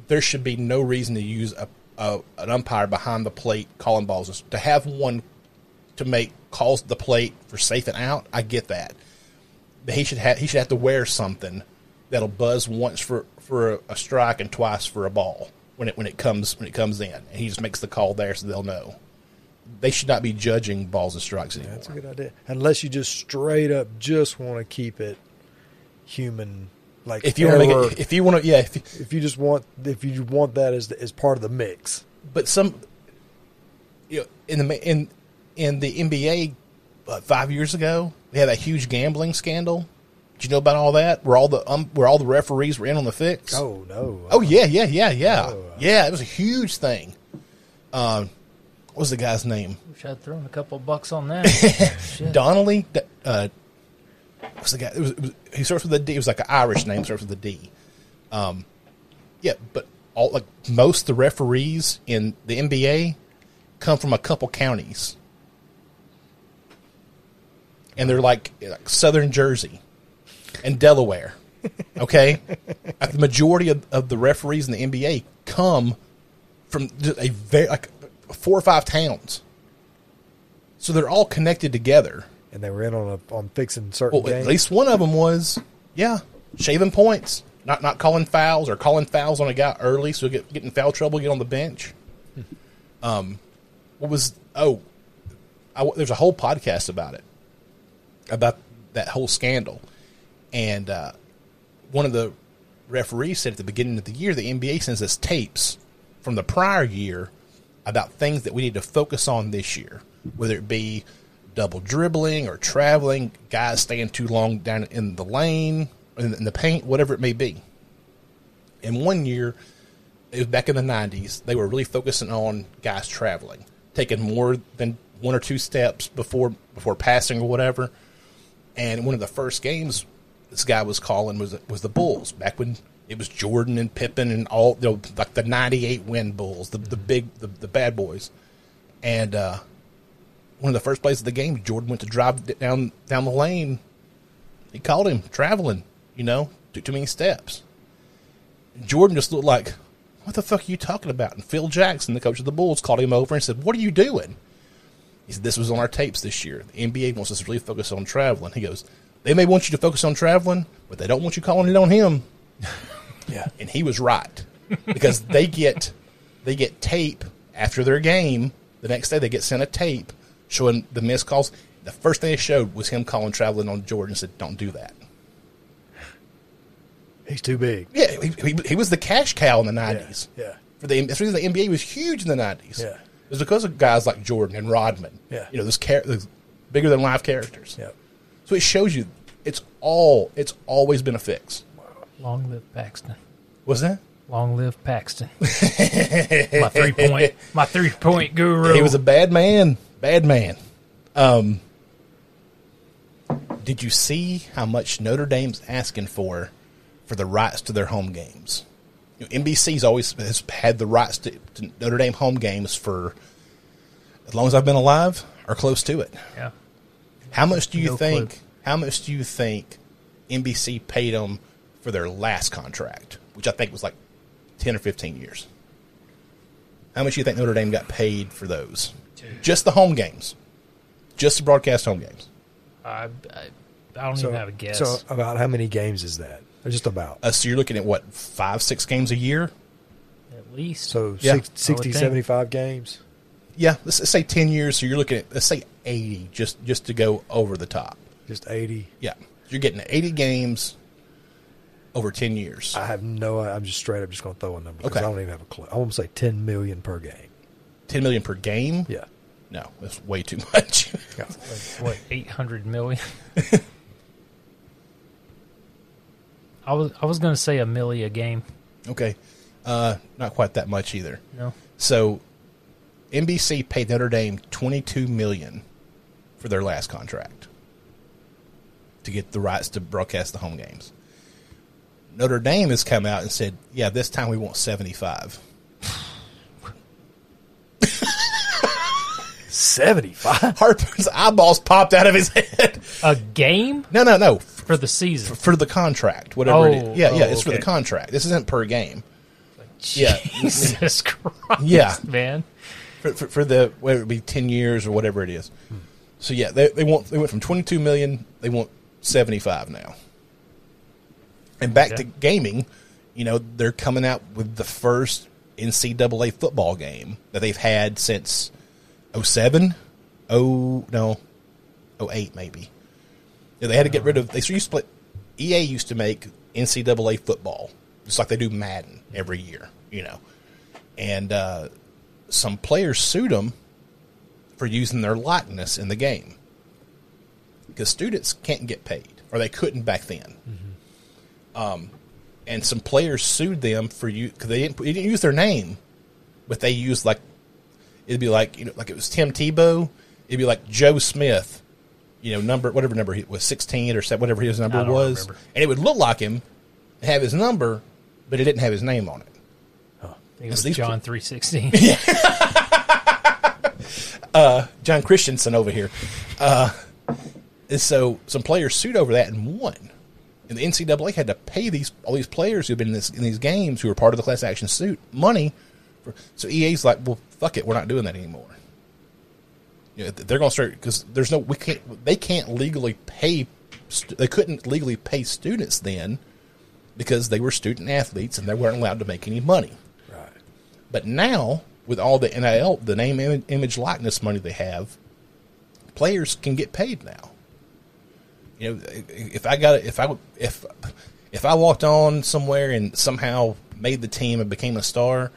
There should be no reason to use a, a an umpire behind the plate calling balls. To have one to make calls to the plate for safe and out, I get that. But he should have he should have to wear something that'll buzz once for, for a, a strike and twice for a ball when it when it comes when it comes in, and he just makes the call there so they'll know. They should not be judging balls and strikes anymore. Yeah, that's a good idea. Unless you just straight up just want to keep it human, like if you want to make it, if you want to, yeah, if you, if you just want, if you want that as the, as part of the mix. But some, you know, in the in in the N B A, uh, five years ago, they had a huge gambling scandal. Did you know about all that? Where all the um, where all the referees were in on the fix? Oh no! Oh yeah, yeah, yeah, yeah, no. yeah. It was a huge thing. Um, what was the guy's name? Wish I'd thrown a couple bucks on that. Shit. Donnelly. Uh, what's the guy? It was, it was, he starts with a D. It was like an Irish name. Starts with a D. Um, yeah, but all like most of the referees in the N B A come from a couple counties. And they're like, like Southern Jersey and Delaware, okay? The majority of, of the referees in the N B A come from a very, like four or five towns. So they're all connected together. And they were in on a, on fixing certain well, games. At least one of them was, yeah, shaving points, not not calling fouls or calling fouls on a guy early, so get get in foul trouble, get on the bench. um, what was, oh, I, there's a whole podcast about it. About that whole scandal. And uh, one of the referees said at the beginning of the year, the N B A sends us tapes from the prior year about things that we need to focus on this year, whether it be double dribbling or traveling, guys staying too long down in the lane, in, in the paint, whatever it may be. And one year, it was back in the nineties, they were really focusing on guys traveling, taking more than one or two steps before before passing or whatever. And one of the first games this guy was calling was was the Bulls, back when it was Jordan and Pippen and all, you know, like the ninety-eight win Bulls, the the big the, the bad boys. And uh, one of the first plays of the game, Jordan went to drive down down the lane. He called him traveling, you know, took too many steps. Jordan just looked like, "What the fuck are you talking about?" And Phil Jackson, the coach of the Bulls, called him over and said, "What are you doing?" He said, "This was on our tapes this year. The N B A wants us to really focus on traveling." He goes, "They may want you to focus on traveling, but they don't want you calling it on him." Yeah. And he was right. Because they get they get tape after their game. The next day they get sent a tape showing the missed calls. The first thing they showed was him calling traveling on Jordan and said, "Don't do that. He's too big." Yeah, he, he, he was the cash cow in the nineties. Yeah. yeah. For the, that's the reason the N B A was huge in the nineties. Yeah. It's because of guys like Jordan and Rodman. Yeah. You know, those, char- those bigger-than-life characters. Yeah. So it shows you it's all, it's always been a fix. Wow. Long live Paxton. What's that? Long live Paxton. my three-point my three-point guru. He was a bad man. Bad man. Um, did you see how much Notre Dame's asking for for the rights to their home games? You know, N B C's always has had the rights to, to Notre Dame home games for as long as I've been alive, or close to it. Yeah. How much do you no think? Clue. How much do you think N B C paid them for their last contract, which I think was like ten or fifteen years? How much do you think Notre Dame got paid for those? Dude. Just the home games, just the broadcast home games. I I, I don't so, even have a guess. So about how many games is that? Or just about. Uh, so you're looking at, what, five, six games a year? At least. So yeah. six, sixty, seventy-five games? Yeah. Let's, let's say ten years. So you're looking at, let's say eighty, just, just to go over the top. Just eighty? Yeah. You're getting eighty games over ten years. I have no idea. I'm just straight up just going to throw a number. Okay. I don't even have a clue. I want to say ten million dollars per game. ten million dollars per game? Yeah. No, that's way too much. Yeah. Like, what, eight hundred million dollars? I was I was going to say a milli a game. Okay. Uh, not quite that much either. No. So N B C paid Notre Dame twenty-two million dollars for their last contract to get the rights to broadcast the home games. Notre Dame has come out and said, "Yeah, this time we want seventy-five." seventy-five? Harpoon's eyeballs popped out of his head. A game? No, no, no. For the season. For, for the contract, whatever oh, it is. Yeah, oh, yeah, it's okay. For the contract. This isn't per game. Like, Jesus yeah. Christ, yeah. man. For, for, for the, whether it be ten years or whatever it is. Hmm. So, yeah, they they want they went from twenty-two million dollars, they want seventy-five now. And back okay. to gaming, you know, they're coming out with the first N C double A football game that they've had since oh seven? Oh, no, oh eight maybe. Yeah, they had to get rid of. They used to play, E A used to make N C double A football, just like they do Madden every year, you know. And uh, some players sued them for using their likeness in the game because students can't get paid or they couldn't back then. Mm-hmm. Um, and some players sued them for you because they didn't, they didn't use their name, but they used like it'd be like you know like it was Tim Tebow, it'd be like Joe Smith, you know number whatever number he was sixteen or whatever his number was, remember. And it would look like him, have his number, but it didn't have his name on it. Oh, it was John three sixteen. Uh, John Christensen over here. Uh, and so some players sued over that and won. And the N C double A had to pay these all these players who've been in, this, in these games who were part of the class action suit money. For, so E A's like, well, fuck it, we're not doing that anymore. You know, they're going to start because there's no we can't they can't legally pay they couldn't legally pay students then because they were student athletes and they weren't allowed to make any money. Right. But now, with all the N I L, the name, image, likeness money they have, players can get paid now. You know, if I got, if I if if I walked on somewhere and somehow made the team and became a star,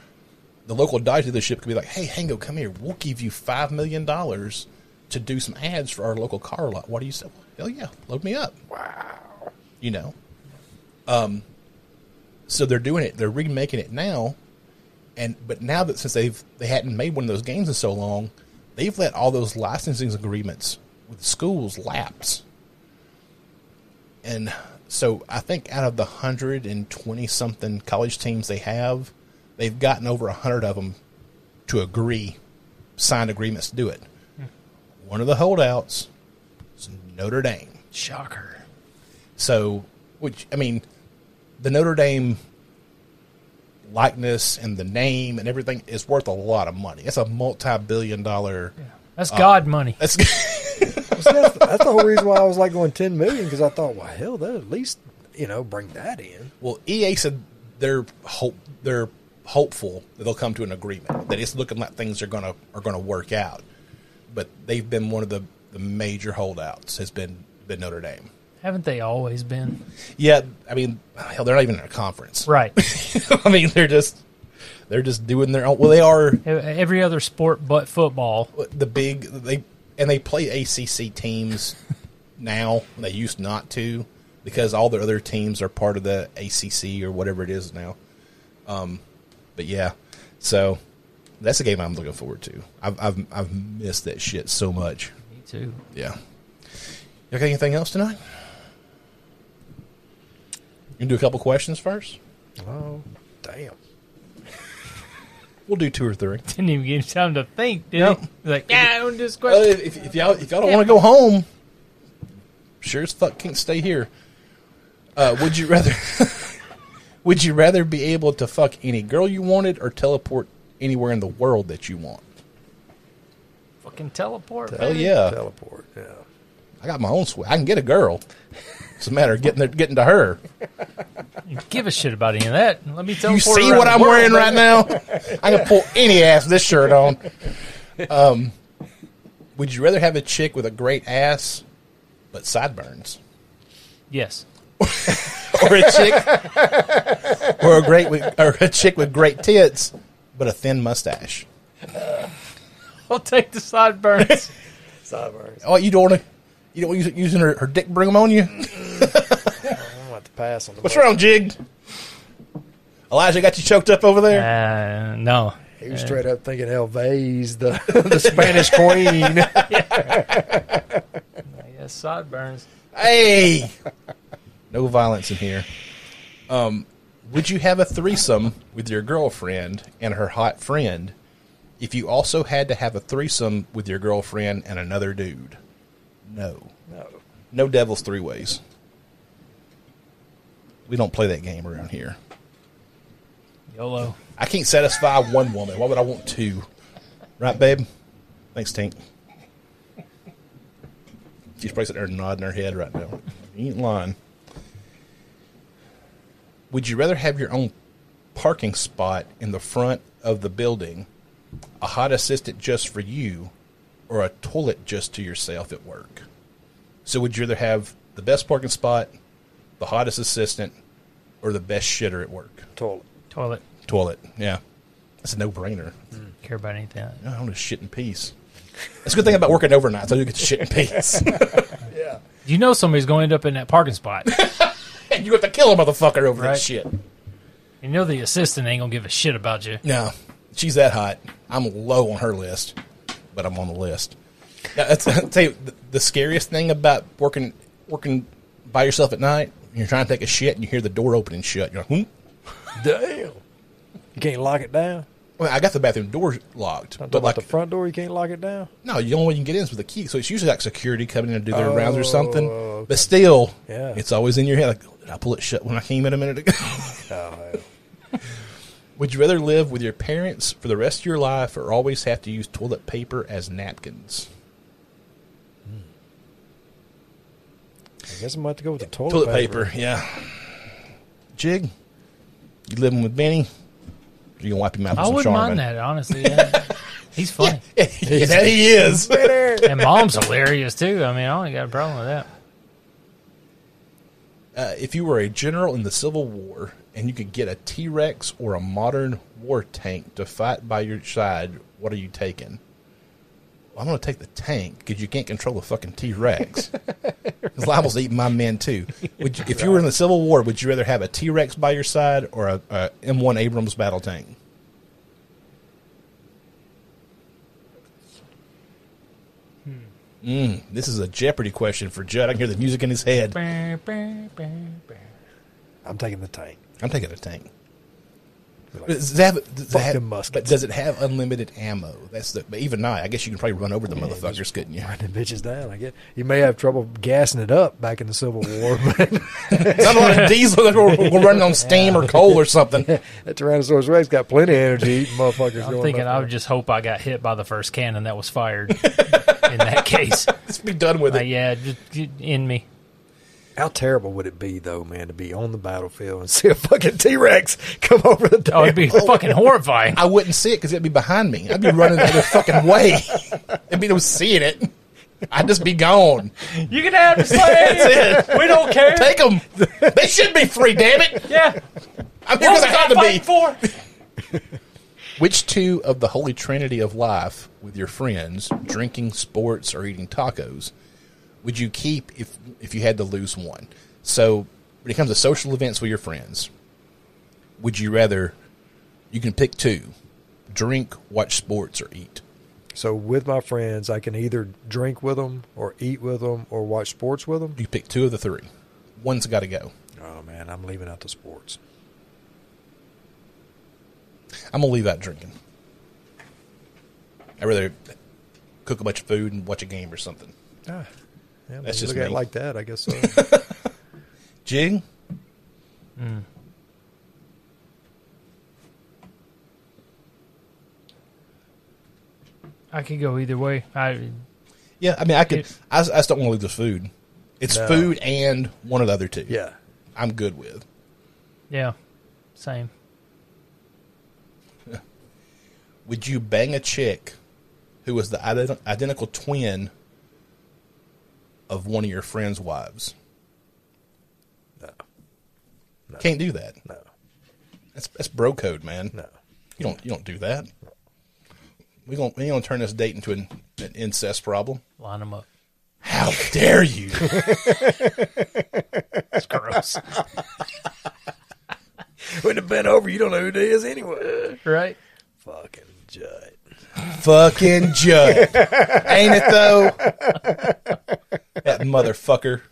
the local Dodge dealership could be like, "Hey, Hango, come here. We'll give you five million dollars to do some ads for our local car lot." What do you say? Hell yeah, load me up. Wow. You know, um, so they're doing it. They're remaking it now. And but now that since they've they hadn't made one of those games in so long, they've let all those licensing agreements with schools lapse. And so I think out of the hundred and twenty something college teams they have, they've gotten over a hundred of them to agree, signed agreements to do it. Hmm. One of the holdouts is Notre Dame. Shocker. So, which I mean, the Notre Dame likeness and the name and everything is worth a lot of money. It's a multi-billion dollar. Yeah. That's uh, God money. That's, that's, that's the whole reason why I was like going ten million dollars because I thought, well, hell, that at least, you know, bring that in. Well, E A said they're hope they're hopeful that they'll come to an agreement, that it's looking like things are gonna are gonna work out. But they've been one of the, the major holdouts has been, been Notre Dame. Haven't they always been? Yeah, I mean, hell, they're not even in a conference, right? I mean, they're just they're just doing their own. Well, they are every other sport but football. The big they and they play A C C teams now. They used not to because all their other teams are part of the A C C or whatever it is now. Um, but yeah, so that's a game I'm looking forward to. I've I've, I've missed that shit so much. Me too. Yeah. You got anything else tonight? You can do a couple questions first? Oh, damn. We'll do two or three. Didn't even give you time to think, did nope. it? Like, yeah, I don't do this question. Uh, if, if, y'all, if y'all don't want to go home, sure as fuck can't stay here. Uh, would you rather Would you rather be able to fuck any girl you wanted or teleport anywhere in the world that you want? Fucking teleport, Hell baby. yeah. Teleport, yeah. I got my own sweat. I can get a girl. It's a matter of getting there, getting to her. You give a shit about any of that. Let me tell you. You see what I'm wearing right now? I can pull any ass this shirt on. Um, would you rather have a chick with a great ass but sideburns? Yes. Or a chick, or a great, or a chick with great tits but a thin mustache? Uh, I'll take the sideburns. Sideburns. Oh, you don't want to. You don't use using her, her dick broom on you? I'm going to have to pass on the What's board. wrong, Jig? Elijah got you choked up over there? Uh, no. He was uh, straight up thinking Elvay's the, the Spanish queen. Yeah. Yes, sideburns. Hey! No violence in here. Um, would you have a threesome with your girlfriend and her hot friend if you also had to have a threesome with your girlfriend and another dude? No. No. No devil's three ways. We don't play that game around here. YOLO. I can't satisfy one woman. Why would I want two? Right, babe? Thanks, Tink. She's probably sitting there nodding her head right now. You ain't lying. Would you rather have your own parking spot in the front of the building, a hot assistant just for you, or a toilet just to yourself at work? So would you rather have the best parking spot, the hottest assistant, or the best shitter at work? Toilet. Toilet. Toilet, yeah. That's a no-brainer. Mm, care about anything. No, I want to shit in peace. That's a good thing about working overnight, so you get to shit in peace. Yeah. You know somebody's going to end up in that parking spot. And you have to kill a motherfucker over right. that shit. You know the assistant ain't going to give a shit about you. No. She's that hot. I'm low on her list, but I'm on the list. Now, that's, I'll tell you, the, the scariest thing about working working by yourself at night, you're trying to take a shit and you hear the door open and shut. You're like, hmm? Damn. You can't lock it down? Well, I got the bathroom door locked. But like the front door, you can't lock it down? No, the only way you can get in is with a key. So it's usually like security coming in to do their oh, rounds or something. Okay. But still, yeah. it's always in your head. Like, oh, did I pull it shut when I came in a minute ago? Oh, yeah. Would you rather live with your parents for the rest of your life or always have to use toilet paper as napkins? I guess I'm about to go with the toilet, toilet paper. paper. Yeah. Jig, you living with Benny? You gonna wipe your mouth with I some wouldn't mind that, honestly. Yeah. He's funny. Yeah, yeah, he is. And Mom's hilarious, too. I mean, I only got a problem with that. Uh, if you were a general in the Civil War and you could get a T-Rex or a modern war tank to fight by your side, what are you taking? I'm going to take the tank because you can't control a fucking T-Rex. It's liable to eat my men, too. Would you, if you were in the Civil War, would you rather have a T-Rex by your side or a, a M one Abrams battle tank? Hmm. Mm, this is a Jeopardy question for Judd. I can hear the music in his head. I'm taking the tank. I'm taking the tank. Like, does, have, does, have, but does it have unlimited ammo? That's the. But even now, I guess you can probably run over the yeah, motherfuckers, couldn't you? Run the bitches down. I guess you may have trouble gassing it up back in the Civil War. But it's not a lot of diesel. We're, we're running on steam yeah. or coal or something. That Tyrannosaurus Rex got plenty of energy. Motherfuckers. I'm thinking. I would just hope I got hit by the first cannon that was fired. In that case, let's be done with uh, it. Yeah, just, just end me. How terrible would it be, though, man, to be on the battlefield and see a fucking T-Rex come over the table? Oh, it'd be fucking horrifying. I wouldn't see it because it'd be behind me. I'd be running the other fucking way. It'd be no seeing it. I'd just be gone. You can have the slaves. We don't care. Take them. They should be free, damn it. Yeah. I'm here because I had to be. For? Which two of the holy trinity of life with your friends, drinking, sports, or eating tacos, would you keep if if you had to lose one? So when it comes to social events with your friends, would you rather, you can pick two, drink, watch sports, or eat? So with my friends, I can either drink with them or eat with them or watch sports with them? You pick two of the three. One's got to go. Oh, man, I'm leaving out the sports. I'm going to leave out drinking. I'd rather cook a bunch of food and watch a game or something. Ah. Yeah, that's just look at it like that, I guess so. Jing? Mm. I could go either way. I, yeah, I mean, I could. It, I, I just don't want to leave this food. It's no. food and one of the other two. Yeah. I'm good with. Yeah, same. Would you bang a chick who was the ident- identical twin of one of your friends' wives? No. no. Can't do that. No. That's that's bro code, man. No. You don't you don't do that. We're going we gonna turn this date into an, an incest problem. Line them up. How dare you? That's gross. When they're bent over, you don't know who it is anyway. Right? Fucking Judd. Fucking Judd. Ain't it, though? That motherfucker.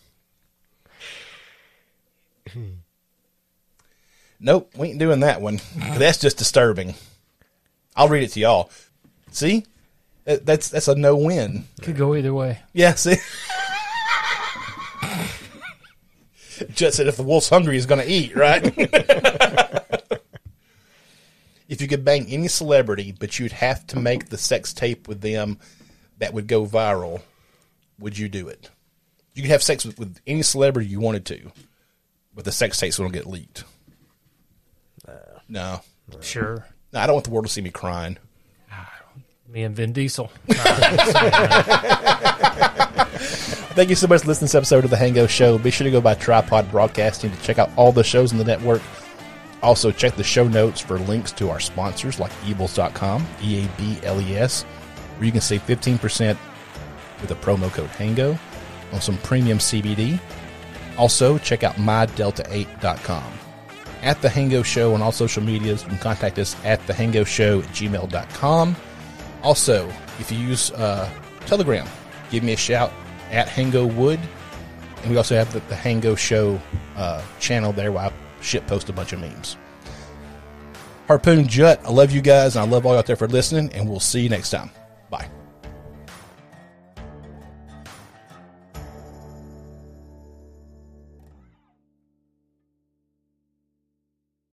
Nope, we ain't doing that one. That's just disturbing. I'll read it to y'all. See? That, that's that's a no-win. Could go either way. Yeah, see? Judd said if the wolf's hungry, he's going to eat, right? If you could bang any celebrity, but you'd have to make the sex tape with them that would go viral, would you do it? You could have sex with, with any celebrity you wanted to, but the sex tapes won't get leaked. Uh, no. Sure. No, I don't want the world to see me crying. Me and Vin Diesel. Thank you so much for listening to this episode of The Hango Show. Be sure to go by Tripod Broadcasting to check out all the shows in the network. Also, check the show notes for links to our sponsors like eables dot com, E A B L E S, where you can save fifteen percent with a promo code HANGO. on some premium C B D. Also, check out my delta eight dot com. At The Hango Show on all social medias, you can contact us at the hango show at gmail dot com. Also, if you use uh, Telegram, give me a shout at Hango Wood. And we also have the, the Hango Show uh, channel there where I shit post a bunch of memes. Harpoon, Jutt, I love you guys, and I love all y'all out there for listening, and we'll see you next time.